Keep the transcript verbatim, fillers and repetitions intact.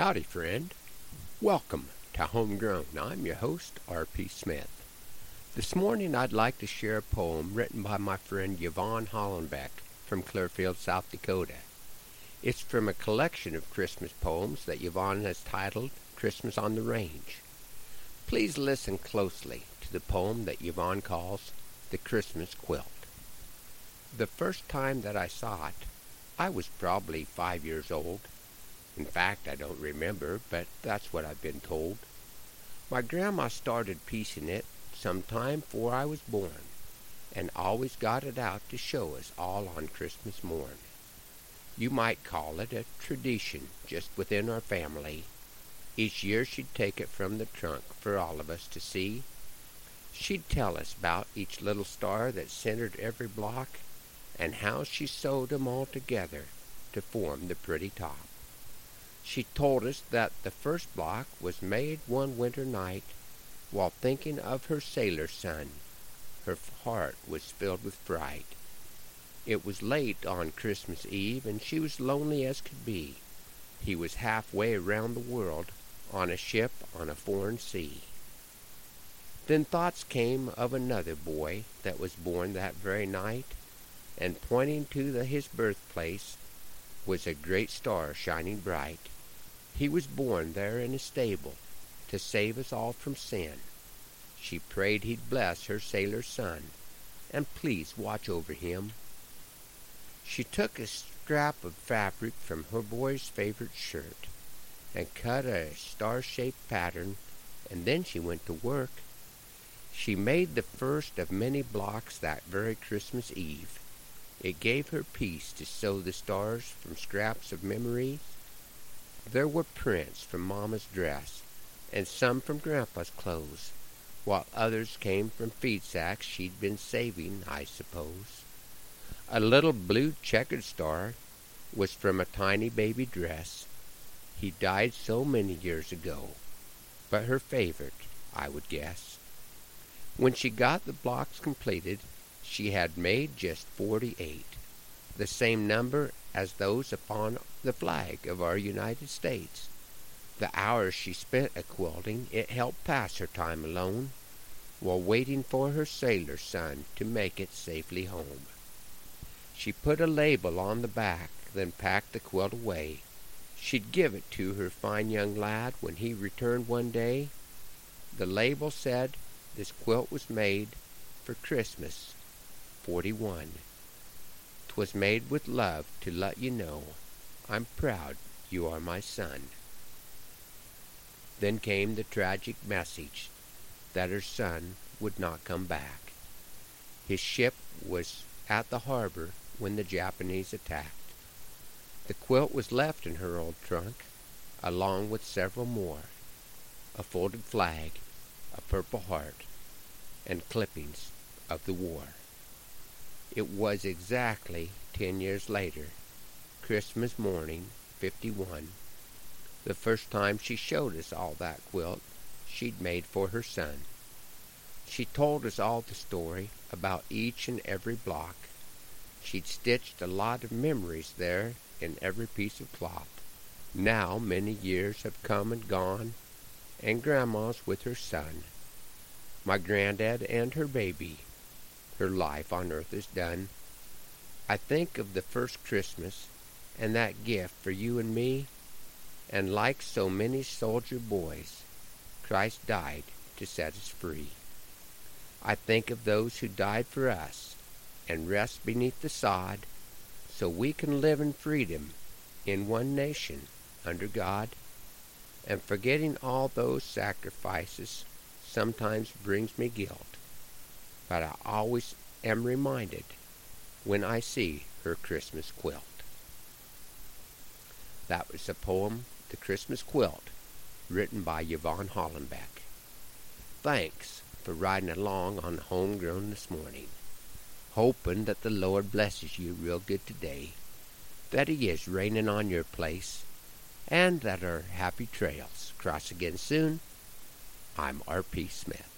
Howdy, friend. Welcome to Homegrown. I'm your host, R P. Smith. This morning I'd like to share a poem written by my friend Yvonne Hollenbeck from Clearfield, South Dakota. It's from a collection of Christmas poems that Yvonne has titled Christmas on the Range. Please listen closely to the poem that Yvonne calls The Christmas Quilt. The first time that I saw it, I was probably five years old. In fact, I don't remember, but that's what I've been told. My grandma started piecing it sometime before I was born, and always got it out to show us all on Christmas morn. You might call it a tradition just within our family. Each year she'd take it from the trunk for all of us to see. She'd tell us about each little star that centered every block, and how she sewed them all together to form the pretty top. She told us that the first block was made one winter night while thinking of her sailor son. Her heart was filled with fright. It was late on Christmas Eve, and she was lonely as could be. He was halfway around the world on a ship on a foreign sea. Then thoughts came of another boy that was born that very night, and pointing to the, his birthplace was a great star shining bright. He was born there in a stable to save us all from sin. She prayed he'd bless her sailor son and please watch over him. She took a scrap of fabric from her boy's favorite shirt and cut a star-shaped pattern, and then she went to work. She made the first of many blocks that very Christmas Eve. It gave her peace to sew the stars from scraps of memories. There were prints from Mama's dress, and some from Grandpa's clothes, while others came from feed sacks she'd been saving, I suppose. A little blue checkered star was from a tiny baby dress. He died so many years ago, but her favorite, I would guess. When she got the blocks completed, she had made just forty-eight, the same number as those upon the flag of our United States. The hours she spent at quilting, it helped pass her time alone, while waiting for her sailor son to make it safely home. She put a label on the back, then packed the quilt away. She'd give it to her fine young lad when he returned one day. The label said, "This quilt was made for Christmas. forty-one. 'Twas made with love to let you know I'm proud you are my son." Then came the tragic message that her son would not come back. His ship was at the harbor when the Japanese attacked. The quilt was left in her old trunk, along with several more, a folded flag, a purple heart, and clippings of the war. It was exactly ten years later, Christmas morning, fifty-one, the first time she showed us all that quilt she'd made for her son. She told us all the story about each and every block. She'd stitched a lot of memories there in every piece of cloth. Now many years have come and gone, and Grandma's with her son, my granddad and her baby. Her life on earth is done. I think of the first Christmas and that gift for you and me, and like so many soldier boys, Christ died to set us free. I think of those who died for us and rest beneath the sod, so we can live in freedom in one nation under God, and forgetting all those sacrifices sometimes brings me guilt. But I always am reminded when I see her Christmas quilt. That was the poem, The Christmas Quilt, written by Yvonne Hollenbeck. Thanks for riding along on Homegrown this morning, hoping that the Lord blesses you real good today, that He is raining on your place, and that our happy trails cross again soon. I'm R P. Smith.